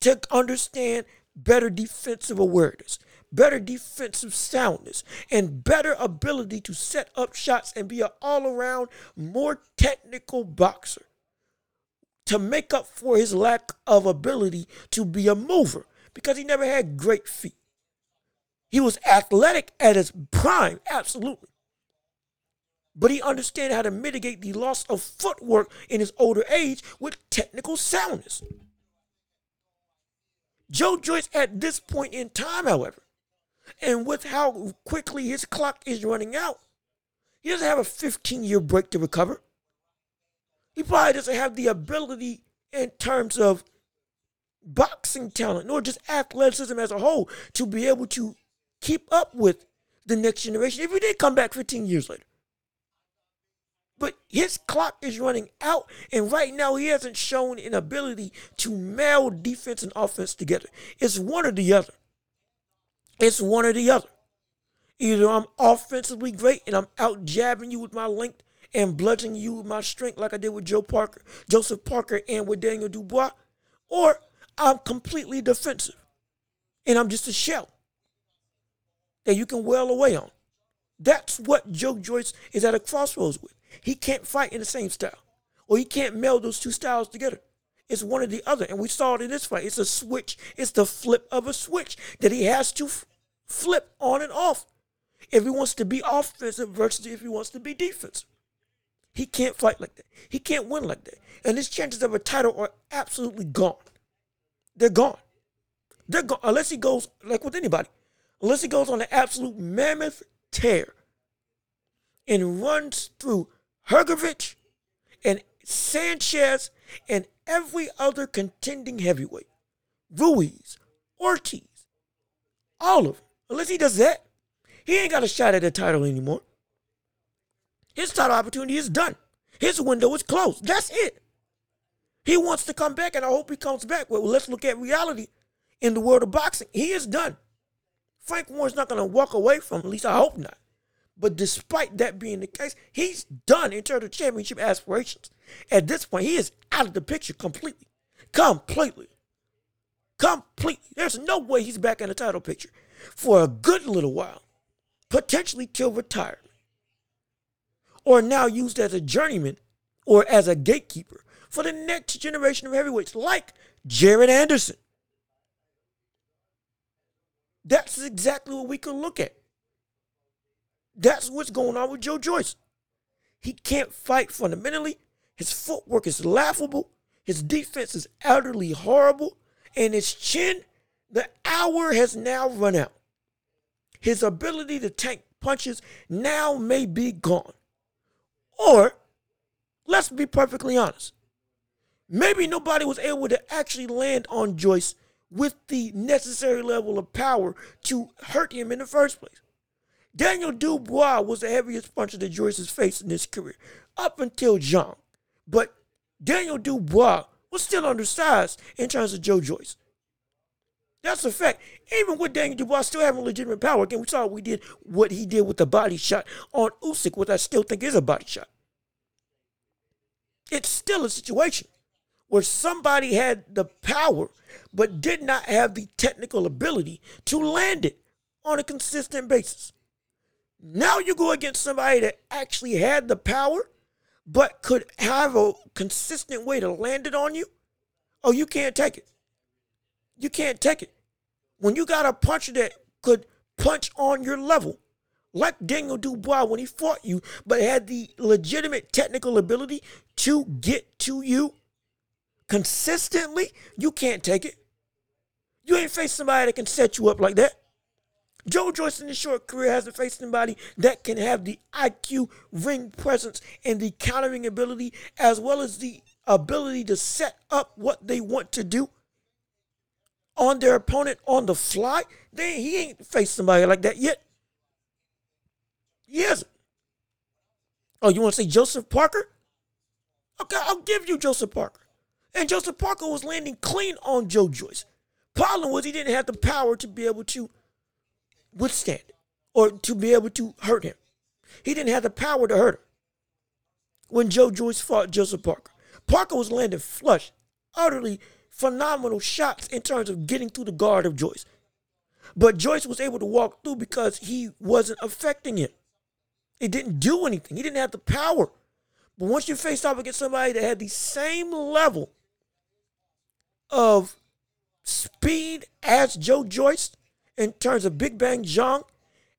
to understand better defensive awareness, better defensive soundness, and better ability to set up shots and be an all-around, more technical boxer to make up for his lack of ability to be a mover. Because he never had great feet. He was athletic at his prime, absolutely. But he understood how to mitigate the loss of footwork in his older age with technical soundness. Joe Joyce at this point in time, however, and with how quickly his clock is running out, he doesn't have a fifteen-year break to recover. He probably doesn't have the ability in terms of boxing talent, nor just athleticism as a whole, to be able to keep up with the next generation if he did come back fifteen years later. But his clock is running out, and right now he hasn't shown an ability to meld defense and offense together. It's one or the other. It's one or the other. Either I'm offensively great and I'm out jabbing you with my length and bludgeoning you with my strength like I did with Joe Parker, Joseph Parker and with Daniel Dubois, or I'm completely defensive, and I'm just a shell that you can wail away on. That's what Joe Joyce is at a crossroads with. He can't fight in the same style, or he can't meld those two styles together. It's one or the other, and we saw it in this fight. It's a switch. It's the flip of a switch that he has to f- flip on and off if he wants to be offensive versus if he wants to be defensive. He can't fight like that. He can't win like that. And his chances of a title are absolutely gone. They're gone. They're gone. Unless he goes, like with anybody, unless he goes on an absolute mammoth tear and runs through Hergovich and Sanchez and every other contending heavyweight, Ruiz, Ortiz, all of them. Unless he does that, he ain't got a shot at a title anymore. His title opportunity is done. His window is closed. That's it. He wants to come back, and I hope he comes back. Well, let's look at reality in the world of boxing. He is done. Frank Warren's not going to walk away from him, at least I hope not. But despite that being the case, he's done in terms of championship aspirations. At this point, he is out of the picture completely. Completely. Completely. There's no way he's back in the title picture for a good little while, potentially till retirement. Or now used as a journeyman or as a gatekeeper for the next generation of heavyweights like Jared Anderson. That's exactly what we can look at. That's what's going on with Joe Joyce. He can't fight fundamentally. His footwork is laughable. His defense is utterly horrible. And his chin, the hour has now run out. His ability to tank punches now may be gone. Or, let's be perfectly honest, maybe nobody was able to actually land on Joyce with the necessary level of power to hurt him in the first place. Daniel Dubois was the heaviest puncher that Joyce has faced in his career, up until Zhang. But Daniel Dubois was still undersized in terms of Joe Joyce. That's a fact. Even with Daniel Dubois still having legitimate power, again, we saw we did what he did with the body shot on Usyk, which I still think is a body shot. It's still a situation where somebody had the power but did not have the technical ability to land it on a consistent basis. Now you go against somebody that actually had the power but could have a consistent way to land it on you. Oh, you can't take it. You can't take it. When you got a puncher that could punch on your level, like Daniel Dubois when he fought you, but had the legitimate technical ability to get to you consistently, you can't take it. You ain't faced somebody that can set you up like that. Joe Joyce in his short career hasn't faced anybody that can have the I Q, ring presence, and the countering ability, as well as the ability to set up what they want to do on their opponent on the fly. Then he ain't faced somebody like that yet. He hasn't. Oh, you want to say Joseph Parker? Okay, I'll give you Joseph Parker. And Joseph Parker was landing clean on Joe Joyce. Problem was he didn't have the power to be able to withstand it or to be able to hurt him. He didn't have the power to hurt him when Joe Joyce fought Joseph Parker. Parker was landing flush, utterly phenomenal shots in terms of getting through the guard of Joyce. But Joyce was able to walk through because he wasn't affecting him. It didn't do anything. He didn't have the power. But once you face off against somebody that had the same level of speed as Joe Joyce in terms of Big Bang Zhang,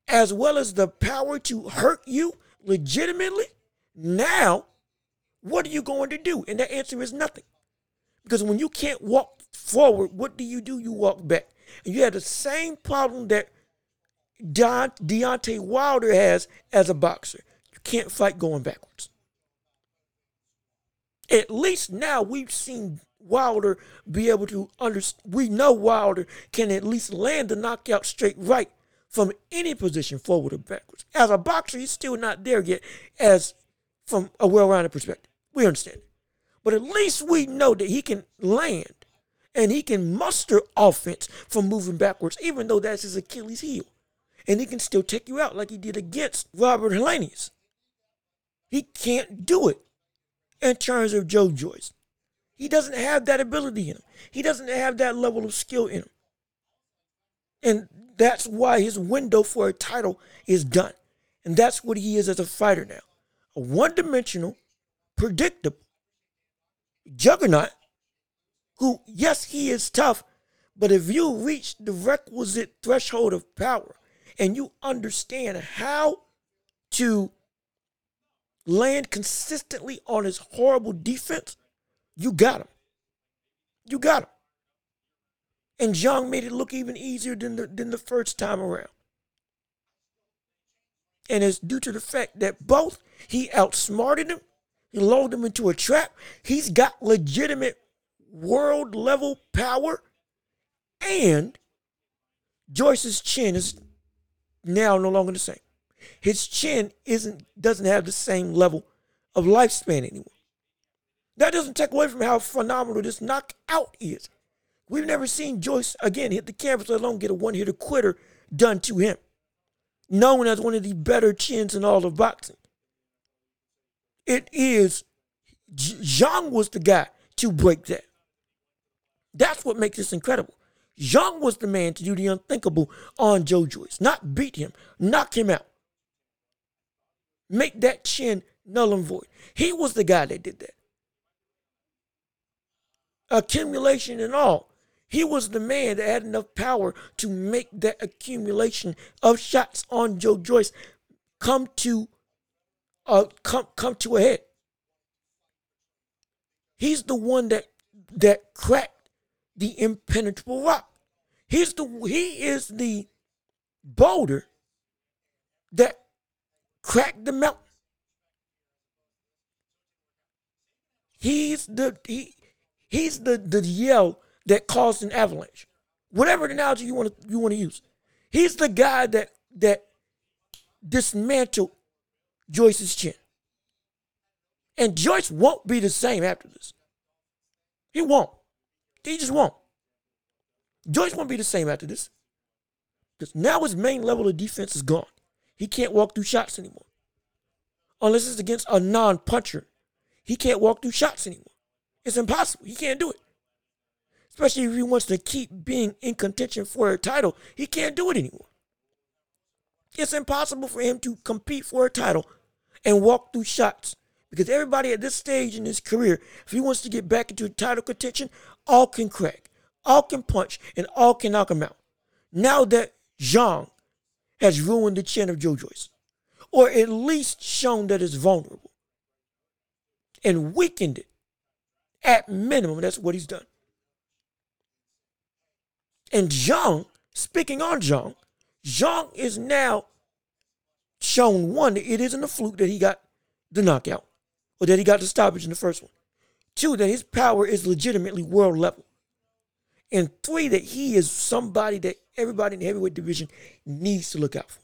as well as the power to hurt you legitimately, now what are you going to do? And the answer is nothing. Because when you can't walk forward, what do you do? You walk back. And you had the same problem that Don, Deontay Wilder has as a boxer. You can't fight going backwards. At least now we've seen Wilder be able to understand. We know Wilder can at least land the knockout straight right from any position, forward or backwards. As a boxer, he's still not there yet as from a well-rounded perspective. We understand it. But at least we know that he can land and he can muster offense from moving backwards, even though that's his Achilles heel. And he can still take you out like he did against Robert Helenius. He can't do it in terms of Joe Joyce. He doesn't have that ability in him. He doesn't have that level of skill in him. And that's why his window for a title is done. And that's what he is as a fighter now. A one-dimensional, predictable juggernaut who, yes, he is tough, but if you reach the requisite threshold of power and you understand how to land consistently on his horrible defense, you got him. You got him. And Zhang made it look even easier than the, than the first time around. And it's due to the fact that both, he outsmarted him, he lulled him into a trap, he's got legitimate world-level power, and Joyce's chin is now no longer the same. His chin isn't doesn't have the same level of lifespan anymore. That doesn't take away from how phenomenal this knockout is. We've never seen Joyce, again, hit the canvas, let alone get a one-hitter quitter done to him. Known as one of the better chins in all of boxing. It is, Zhang was the guy to break that. That's what makes this incredible. Zhang was the man to do the unthinkable on Joe Joyce. Not beat him, knock him out. Make that chin null and void. He was the guy that did that. Accumulation and all. He was the man that had enough power to make that accumulation of shots on Joe Joyce come to uh, come come to a head. He's the one that that cracked the impenetrable rock. He's the he is the boulder that cracked the mountain. He's the he he's the, the yell that caused an avalanche. Whatever analogy you want to you want to use. He's the guy that that dismantled Joyce's chin. And Joyce won't be the same after this. He won't. He just won't. Joyce won't be the same after this. Because now his main level of defense is gone. He can't walk through shots anymore. Unless it's against a non-puncher. He can't walk through shots anymore. It's impossible. He can't do it. Especially if he wants to keep being in contention for a title, he can't do it anymore. It's impossible for him to compete for a title and walk through shots because everybody at this stage in his career, if he wants to get back into title contention, all can crack, all can punch, and all can knock him out. Now that Zhang has ruined the chin of Joe Joyce, or at least shown that it's vulnerable and weakened it, at minimum, that's what he's done. And Zhang, speaking on Zhang, Zhang is now shown, one, that it isn't a fluke that he got the knockout or that he got the stoppage in the first one. Two, that his power is legitimately world level. And three, that he is somebody that everybody in the heavyweight division needs to look out for.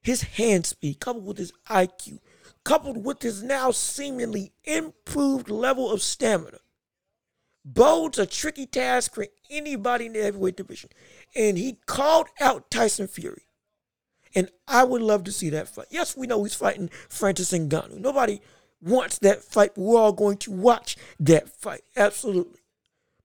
His hand speed, coupled with his I Q, coupled with his now seemingly improved level of stamina, bodes a tricky task for anybody in the heavyweight division. And he called out Tyson Fury. And I would love to see that fight. Yes, we know he's fighting Francis Ngannou. Nobody wants that fight, but we're all going to watch that fight. Absolutely.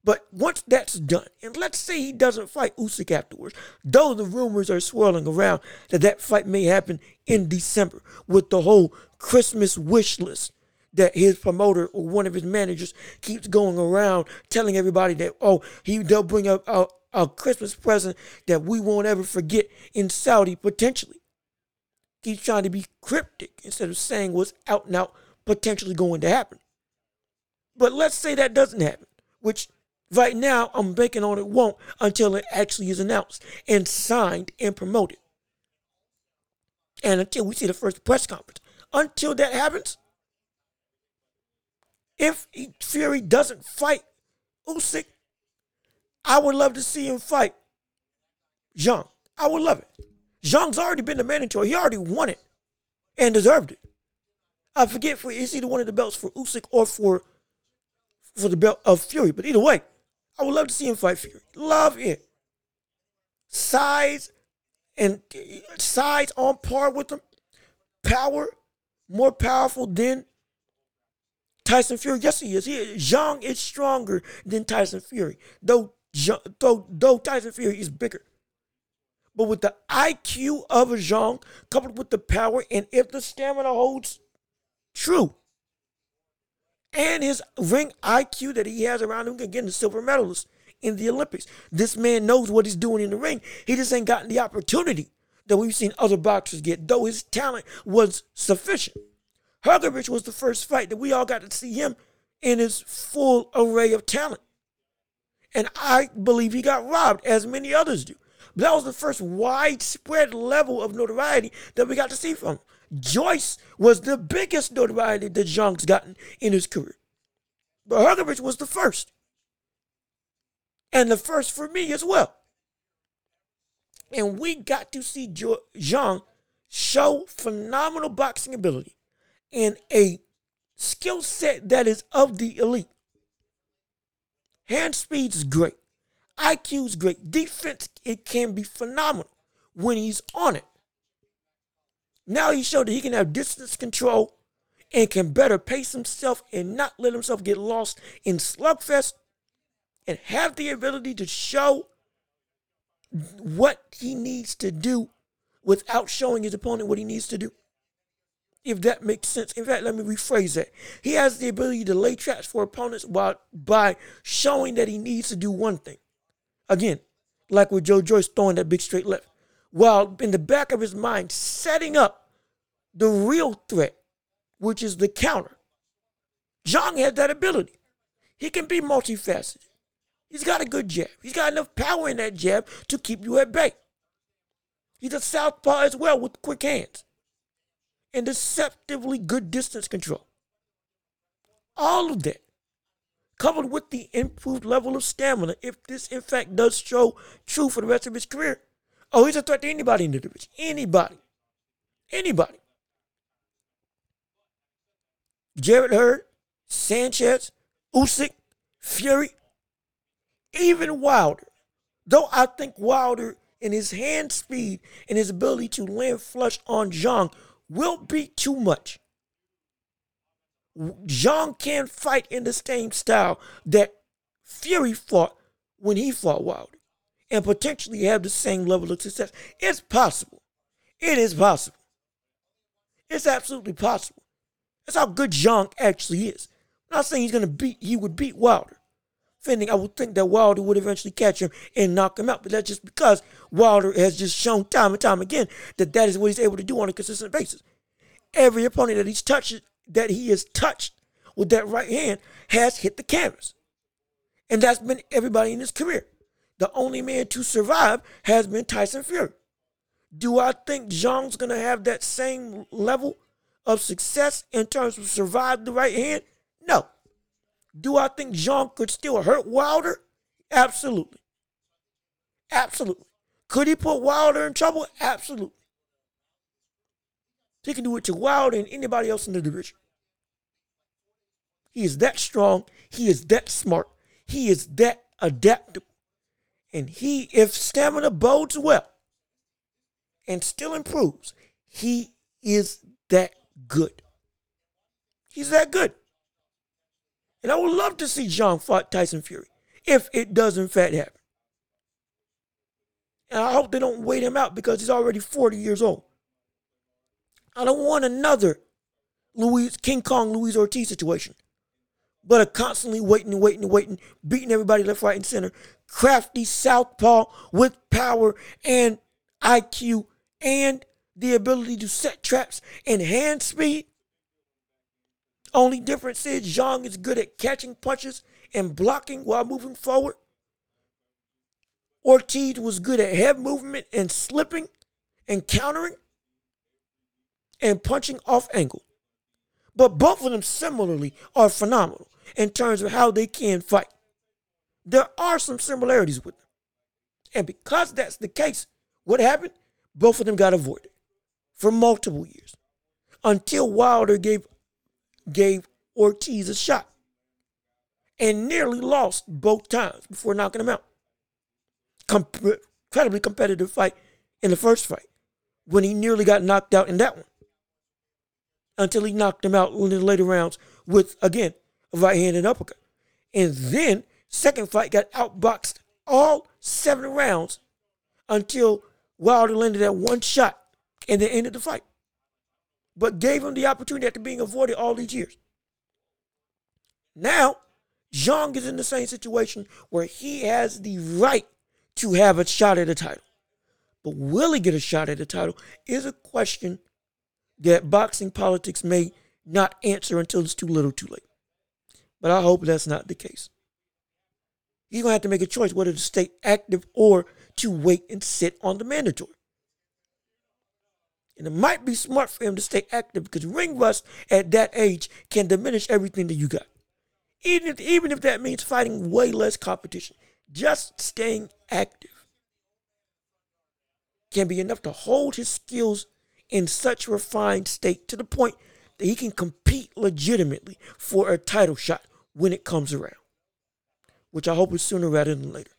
But once that's done, and let's say he doesn't fight Usyk afterwards, though the rumors are swirling around that that fight may happen in December with the whole Christmas wish list that his promoter or one of his managers keeps going around telling everybody that, oh, he they'll bring up a, a, a Christmas present that we won't ever forget in Saudi, potentially. He's trying to be cryptic instead of saying what's out and out potentially going to happen. But let's say that doesn't happen, which right now I'm banking on it won't until it actually is announced and signed and promoted. And until we see the first press conference. Until that happens, if Fury doesn't fight Usyk, I would love to see him fight Zhang. I would love it. Zhang's already been the mandatory. He already won it and deserved it. I forget if it's either one of the belts for Usyk or for, for the belt of Fury. But either way, I would love to see him fight Fury. Love it. Size and size on par with him. Power, more powerful than Tyson Fury, yes he is. He is. Zhang is stronger than Tyson Fury, though, though, though Tyson Fury is bigger. But with the I Q of a Zhang, coupled with the power, and if the stamina holds true, and his ring I Q that he has around him, again, the silver medalist in the Olympics, this man knows what he's doing in the ring. He just ain't gotten the opportunity that we've seen other boxers get, though his talent was sufficient. Hergovich was the first fight that we all got to see him in his full array of talent. And I believe he got robbed, as many others do. But that was the first widespread level of notoriety that we got to see from him. Joyce was the biggest notoriety that Zhang's gotten in his career. But Hergovich was the first. And the first for me as well. And we got to see jo- Zhang show phenomenal boxing ability and a skill set that is of the elite. Hand speed's great. I Q's great. Defense, it can be phenomenal when he's on it. Now he showed that he can have distance control and can better pace himself and not let himself get lost in slugfest and have the ability to show what he needs to do without showing his opponent what he needs to do. If that makes sense. In fact, let me rephrase that. He has the ability to lay traps for opponents while, by showing that he needs to do one thing. Again, like with Joe Joyce throwing that big straight left. While in the back of his mind, setting up the real threat, which is the counter. Zhang had that ability. He can be multifaceted. He's got a good jab. He's got enough power in that jab to keep you at bay. He's a southpaw as well with quick hands. And deceptively good distance control. All of that, coupled with the improved level of stamina, if this in fact does show true for the rest of his career, oh, he's a threat to anybody in the division. Anybody. Anybody. Jared Hurd, Sanchez, Usyk, Fury, even Wilder. Though I think Wilder in his hand speed and his ability to land flush on Zhang will be too much. Zhang can fight in the same style that Fury fought when he fought Wilder and potentially have the same level of success. It's possible. It is possible. It's absolutely possible. That's how good Zhang actually is. I'm not saying he's going to beat, he would beat Wilder. Fending, I would think that Wilder would eventually catch him and knock him out. But that's just because Wilder has just shown time and time again that that is what he's able to do on a consistent basis. Every opponent that he's touched, that he has touched with that right hand has hit the canvas. And that's been everybody in his career. The only man to survive has been Tyson Fury. Do I think Zhang's going to have that same level of success in terms of survive the right hand? No. Do I think Zhang could still hurt Wilder? Absolutely. Absolutely. Could he put Wilder in trouble? Absolutely. He can do it to Wilder and anybody else in the division. He is that strong. He is that smart. He is that adaptable. And he, if stamina bodes well and still improves, he is that good. He's that good. And I would love to see Zhang fight Tyson Fury if it does in fact happen. And I hope they don't wait him out because he's already forty years old. I don't want another Louis, King Kong Louis Ortiz situation. But a constantly waiting and waiting and waiting, beating everybody left, right, and center. Crafty southpaw with power and I Q and the ability to set traps and hand speed. Only difference is Zhang is good at catching punches and blocking while moving forward. Ortiz was good at head movement and slipping and countering and punching off angle. But both of them similarly are phenomenal in terms of how they can fight. There are some similarities with them. And because that's the case, what happened? Both of them got avoided for multiple years until Wilder gave gave Ortiz a shot and nearly lost both times before knocking him out. Com- incredibly competitive fight in the first fight when he nearly got knocked out in that one until he knocked him out in the later rounds with, again, a right hand and uppercut. And then, second fight, got outboxed all seven rounds until Wilder landed that one shot and then ended the fight. But gave him the opportunity after being avoided all these years. Now, Zhang is in the same situation where he has the right to have a shot at a title. But will he get a shot at the title is a question that boxing politics may not answer until it's too little too late. But I hope that's not the case. He's going to have to make a choice whether to stay active or to wait and sit on the mandatory. And it might be smart for him to stay active because ring rust at that age can diminish everything that you got. Even if, even if that means fighting way less competition, just staying active can be enough to hold his skills in such a refined state to the point that he can compete legitimately for a title shot when it comes around, which I hope is sooner rather than later.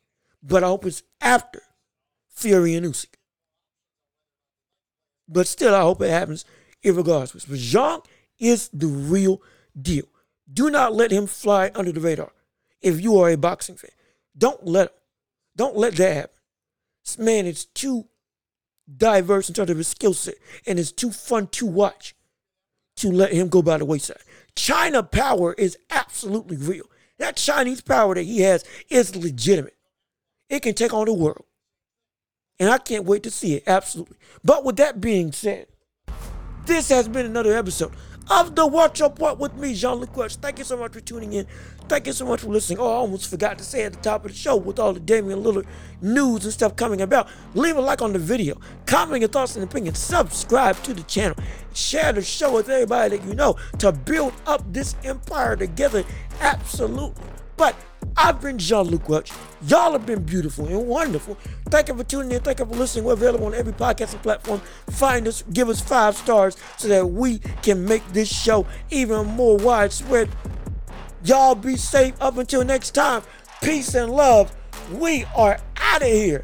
But I hope it's after Fury and Usyk. But still, I hope it happens irregardless. But Zhang is the real deal. Do not let him fly under the radar if you are a boxing fan. Don't let him. Don't let that happen. This man is too diverse in terms of his skill set, and it's too fun to watch to let him go by the wayside. China power is absolutely real. That Chinese power that he has is legitimate. It can take on the world. And I can't wait to see it, absolutely. But with that being said, this has been another episode of the Watch Your Part with me, Jean LeQuest. Thank you so much for tuning in. Thank you so much for listening. Oh, I almost forgot to say at the top of the show, with all the Damian Lillard news and stuff coming about, leave a like on the video, comment your thoughts and opinions, subscribe to the channel, share the show with everybody that you know to build up this empire together, absolutely. But I've been Jean-Luc Welch. Y'all have been beautiful and wonderful. Thank you for tuning in. Thank you for listening. We're available on every podcasting platform. Find us, give us five stars so that we can make this show even more widespread. Y'all be safe up until next time. Peace and love. We are out of here.